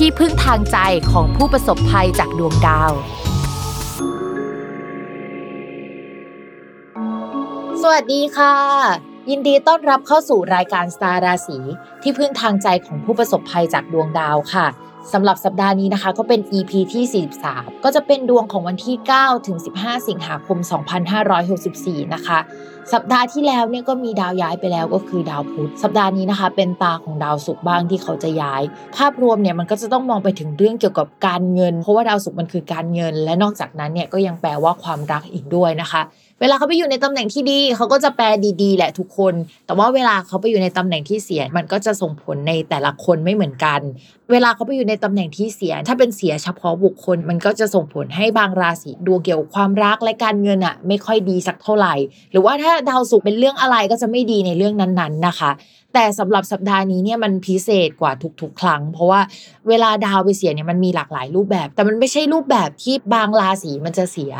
ที่พึ่งทางใจของผู้ประสบภัยจากดวงดาวสวัสดีค่ะยินดีต้อนรับเข้าสู่รายการสตาร์ราศีที่พึ่งทางใจของผู้ประสบภัยจากดวงดาวค่ะสำหรับสัปดาห์นี้นะคะก็เป็น EP ที่43ก็จะเป็นดวงของวันที่9ถึง15สิงหาคม2564นะคะสัปดาห์ที่แล้วเนี่ยก็มีดาวย้ายไปแล้วก็คือดาวพุธสัปดาห์นี้นะคะเป็นตาของดาวศุกร์บ้างที่เขาจะย้ายภาพรวมเนี่ยมันก็จะต้องมองไปถึงเรื่องเกี่ยวกับการเงินเพราะว่าดาวศุกร์มันคือการเงินและนอกจากนั้นเนี่ยก็ยังแปลว่าความรักอีกด้วยนะคะเวลาเขาไปอยู่ในตำแหน่งที่ดีเขาก็จะแปลดีๆแหละทุกคนแต่ว่าเวลาเขาไปอยู่ในตำแหน่งที่เสียมันก็จะส่งผลในแต่ละคนไม่เหมือนกันเวลาเขาไปอยู่ในตำแหน่งที่เสียถ้าเป็นเสียเฉพาะบุคคลมันก็จะส่งผลให้บางราศีดวงเกี่ยวกับความรักและการเงินอ่ะไม่ค่อยดีสักเท่าไหร่หรือว่าถ้าดาวศุกร์เป็นเรื่องอะไรก็จะไม่ดีในเรื่องนั้นๆนะคะแต่สำหรับสัปดาห์นี้เนี่ยมันพิเศษกว่าทุกๆครั้งเพราะว่าเวลาดาวไปเสียเนี่ยมันมีหลากหลายรูปแบบแต่มันไม่ใช่รูปแบบที่บางราศีมันจะเสีย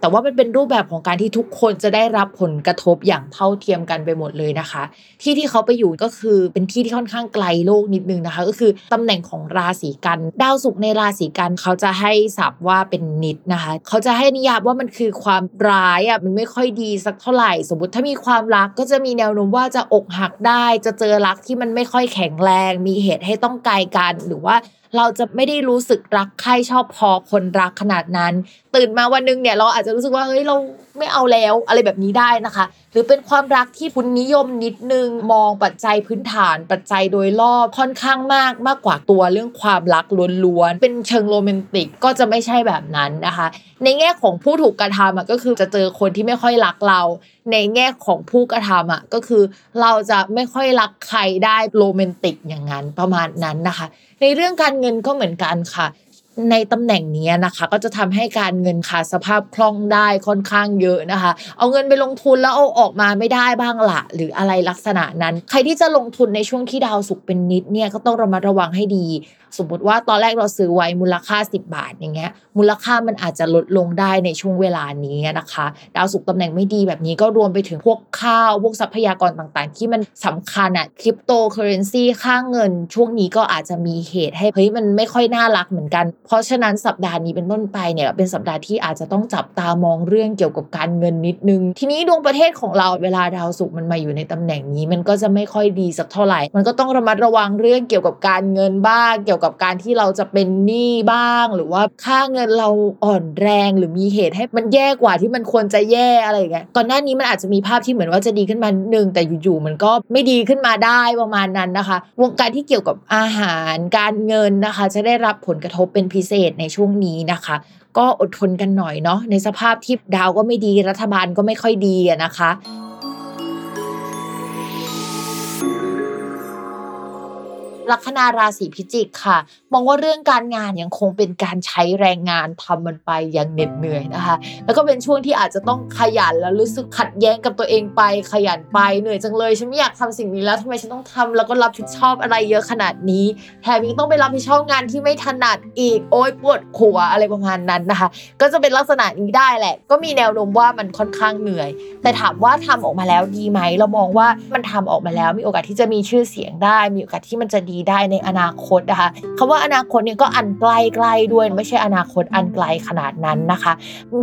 แต่ว่ามันเป็นรูปแบบของการที่ทุกคนจะได้รับผลกระทบอย่างเท่าเทียมกันไปหมดเลยนะคะที่ที่เขาไปอยู่ก็คือเป็นที่ที่ค่อนข้างไกลโลกนิดนึงนะคะก็คือตำแหน่งของราศีกันดาวศุกร์ในราศีกันเขาจะให้ศัพท์ว่าเป็นนิดนะคะเขาจะให้นิยามว่ามันคือความร้ายอ่ะมันไม่ค่อยดีสักเท่าไหร่สมมติถ้ามีความรักก็จะมีแนวโน้มว่าจะอกหักได้จะเจอรักที่มันไม่ค่อยแข็งแรงมีเหตุให้ต้องไกลกันหรือว่าเราจะไม่ได้รู้สึกรักใคร่ชอบพอคนรักขนาดนั้นตื่นมาวันนึงเนี่ยเราอาจจะรู้สึกว่าเฮ้ยเราไม่เอาแล้วอะไรแบบนี้ได้นะคะหรือเป็นความรักที่คุณนิยมนิดนึงมองปัจจัยพื้นฐานปัจจัยโดยรอบค่อนข้างมากกว่าตัวเรื่องความรักล้วนๆเป็นเชิงโรแมนติกก็จะไม่ใช่แบบนั้นนะคะในแง่ของผู้ถูกกระทำก็คือจะเจอคนที่ไม่ค่อยรักเราในแง่ของผู้กระทำก็คือเราจะไม่ค่อยรักใครได้โรแมนติกอย่างนั้นประมาณนั้นนะคะในเรื่องการเงินก็เหมือนกันค่ะในตำแหน่งนี้นะคะก็จะทำให้การเงินขาดสภาพคล่องได้ค่อนข้างเยอะนะคะเอาเงินไปลงทุนแล้วเอาออกมาไม่ได้บ้างละหรืออะไรลักษณะนั้นใครที่จะลงทุนในช่วงที่ดาวศุกร์เป็นนิดเนี่ยก็ต้องระมัดระวังให้ดีสมมติว่าตอนแรกเราซื้อไว้มูลค่า10 บาทอย่างเงี้ยมูลค่ามันอาจจะลดลงได้ในช่วงเวลานี้นะคะดาวศุกร์ตำแหน่งไม่ดีแบบนี้ก็รวมไปถึงพวกข้าวพวกทรัพยากรต่างๆที่มันสำคัญอะคริปโตเคอเรนซีค่าเงินช่วงนี้ก็อาจจะมีเหตุให้เฮ้ยมันไม่ค่อยน่ารักเหมือนกันเพราะฉะนั้นสัปดาห์นี้เป็นต้นไปเนี่ยเป็นสัปดาห์ที่อาจจะต้องจับตามองเรื่องเกี่ยวกับการเงินนิดนึงทีนี้ดวงประเทศของเราเวลาดาวศุกร์มันมาอยู่ในตำแหน่งนี้มันก็จะไม่ค่อยดีสักเท่าไหร่มันก็ต้องระมัดระวังเรื่องเกี่ยวกับการเงินบ้างเกี่ยวกับการที่เราจะเป็นหนี้บ้างหรือว่าค่าเงินเราอ่อนแรงหรือมีเหตุให้มันแย่กว่าที่มันควรจะแย่อะไรอย่างเงี้ยก่อนหน้านี้มันอาจจะมีภาพที่เหมือนว่าจะดีขึ้นมาหนึ่งแต่อยู่ๆมันก็ไม่ดีขึ้นมาได้ประมาณนั้นนะคะวงการที่เกี่ยวกับอาหารการเงินนะคะจะได้รับผลกระทบเป็นพิเศษในช่วงนี้นะคะก็อดทนกันหน่อยเนาะในสภาพที่ดาวก็ไม่ดีรัฐบาลก็ไม่ค่อยดีนะคะลัคนาราศีพิจิกค่ะมองว่าเรื่องการงานยังคงเป็นการใช้แรงงานทำมันไปอย่างเหน็ดเหนื่อยนะคะแล้วก็เป็นช่วงที่อาจจะต้องขยันแล้วรู้สึกขัดแย้งกับตัวเองไปขยันไปเหนื่อยจังเลยฉันไม่อยากทำสิ่งนี้แล้วทำไมฉันต้องทำแล้วก็รับผิดชอบอะไรเยอะขนาดนี้แถมยังต้องไปรับผิดชอบงานที่ไม่ถนัดอีกโอ๊ยปวดหัวอะไรประมาณนั้นนะคะก็จะเป็นลักษณะนี้ได้แหละก็มีแนวโน้มว่ามันค่อนข้างเหนื่อยแต่ถามว่าทำออกมาแล้วดีไหมเรามองว่ามันทำออกมาแล้วมีโอกาสที่จะมีชื่อเสียงได้มีโอกาสที่มันจะดีได้ในอนาคตนะคะคำว่าอนาคตเนี่ยก็อันใกล้ๆด้วยไม่ใช่อนาคตอันไกลขนาดนั้นนะคะ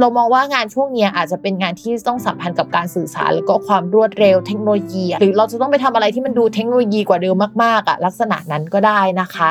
เรามองว่างานช่วงนี้อาจจะเป็นงานที่ต้องสัมพันธ์กับการสื่อสารแล้วก็ความรวดเร็วเทคโนโลยีหรือเราจะต้องไปทำอะไรที่มันดูเทคโนโลยีกว่าเดิมมากๆลักษณะนั้นก็ได้นะคะ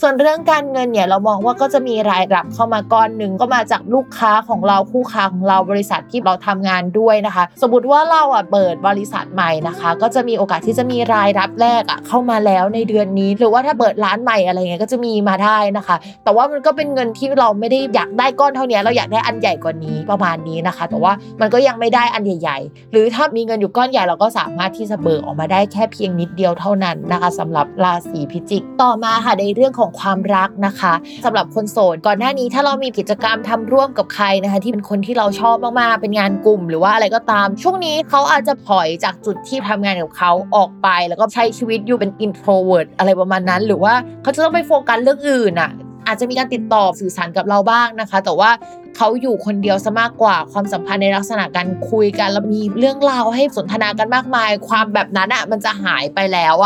ส่วนเรื่องการเงินเนี่ยเรามองว่าก็จะมีรายรับเข้ามาก้อนหนึ่งก็มาจากลูกค้าของเราคู่ค้าของเราบริษัทที่เราทำงานด้วยนะคะสมมติว่าเราเปิดบริษัทใหม่นะคะก็จะมีโอกาสที่จะมีรายรับแรกเข้ามาแล้วในเดือนนี้หรือว่าถ้าเปิดร้านใหม่อะไรเงี้ยก็จะมีมาได้นะคะแต่ว่ามันก็เป็นเงินที่เราไม่ได้อยากได้ก้อนเท่านี้เราอยากได้อันใหญ่กว่านี้ประมาณนี้นะคะแต่ว่ามันก็ยังไม่ได้อันใหญ่ๆหรือถ้ามีเงินอยู่ก้อนใหญ่เราก็สามารถที่จะเบิกออกมาได้แค่เพียงนิดเดียวเท่านั้นนะคะสำหรับราศีพิจิกต่อมาค่ะในเรื่องของความรักนะคะสำหรับคนโสดก่อนหน้านี้ถ้าเรามีกิจกรรมทำร่วมกับใครนะคะที่เป็นคนที่เราชอบมากๆเป็นงานกลุ่มหรือว่าอะไรก็ตามช่วงนี้เขาอาจจะถอยจากจุดที่ทำงานกับเขาออกไปแล้วก็ใช้ชีวิตอยู่เป็น introvert อะไรประมาณนั้นหรือว่าเขาจะต้องไปโฟกัสเรื่องอื่นอาจจะมีการติดต่อสื่อสารกับเราบ้างนะคะแต่ว่าเขาอยู่คนเดียวซะมากกว่าความสัมพันธ์ในลักษณะการคุยกันแล้วมีเรื่องราวให้สนทนากันมากมายความแบบนั้นมันจะหายไปแล้ว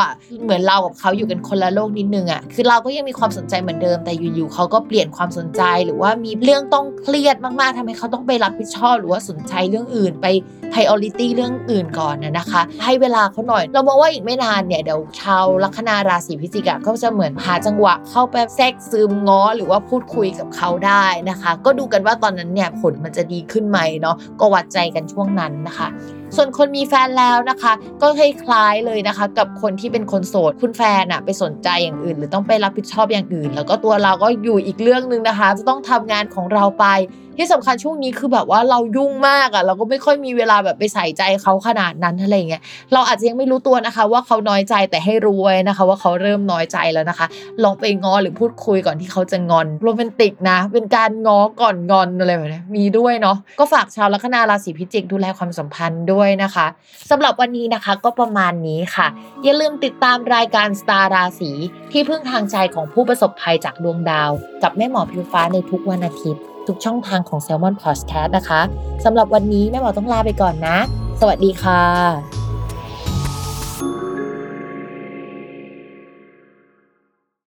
เหมือนเรากับเขาอยู่กันคนละโลกนิดนึงคือเราก็ยังมีความสนใจเหมือนเดิมแต่อยู่ๆเขาก็เปลี่ยนความสนใจหรือว่ามีเรื่องต้องเครียดมากๆทำให้เขาต้องไปรับผิดชอบหรือว่าสนใจเรื่องอื่นไป priority เรื่องอื่นก่อนนะคะให้เวลาเขาหน่อยเรามองว่าอีกไม่นานเนี่ยเดี๋ยวชาวลัคนาราศีพิจิกก็จะเหมือนหาจังหวะเข้าไปแทรกซึมง้อหรือว่าพูดคุยกับเขาได้นะคะก็ดูกันว่าตอนนั้นเนี่ยผลมันจะดีขึ้นไหมเนาะก็วัดใจกันช่วงนั้นนะคะส่วนคนมีแฟนแล้วนะคะก็คล้ายๆเลยนะคะกับคนที่เป็นคนโสดคุณแฟนไปสนใจอย่างอื่นหรือต้องไปรับผิดชอบอย่างอื่นแล้วก็ตัวเราก็อยู่อีกเรื่องนึงนะคะจะต้องทำงานของเราไปที่สำคัญช่วงนี้คือแบบว่าเรายุ่งมากเราก็ไม่ค่อยมีเวลาแบบไปใส่ใจเขาขนาดนั้นอะไรเงี้ยเราอาจจะยังไม่รู้ตัวนะคะว่าเขาน้อยใจแต่ให้รู้ไว้นะคะว่าเขาเริ่มน้อยใจแล้วนะคะลองไปง้อหรือพูดคุยก่อนที่เขาจะงอนโรแมนติกนะเป็นการง้อก่อนงอนอะไรแบบนี้มีด้วยเนาะก็ฝากชาวลัคนาราศีพิจิกดูแลความสัมพันธ์ด้วยนะคะสำหรับวันนี้นะคะก็ประมาณนี้ค่ะอย่าลืมติดตามรายการสตาร์ราศีที่พึ่งทางใจของผู้ประสบภัยจากดวงดาวกับแม่หมอพิวฟ้าในทุกวันอาทิตย์ทุกช่องทางของ Salmon Podcast นะคะสำหรับวันนี้แม่หมอต้องลาไปก่อนนะสวัสดีค่ะ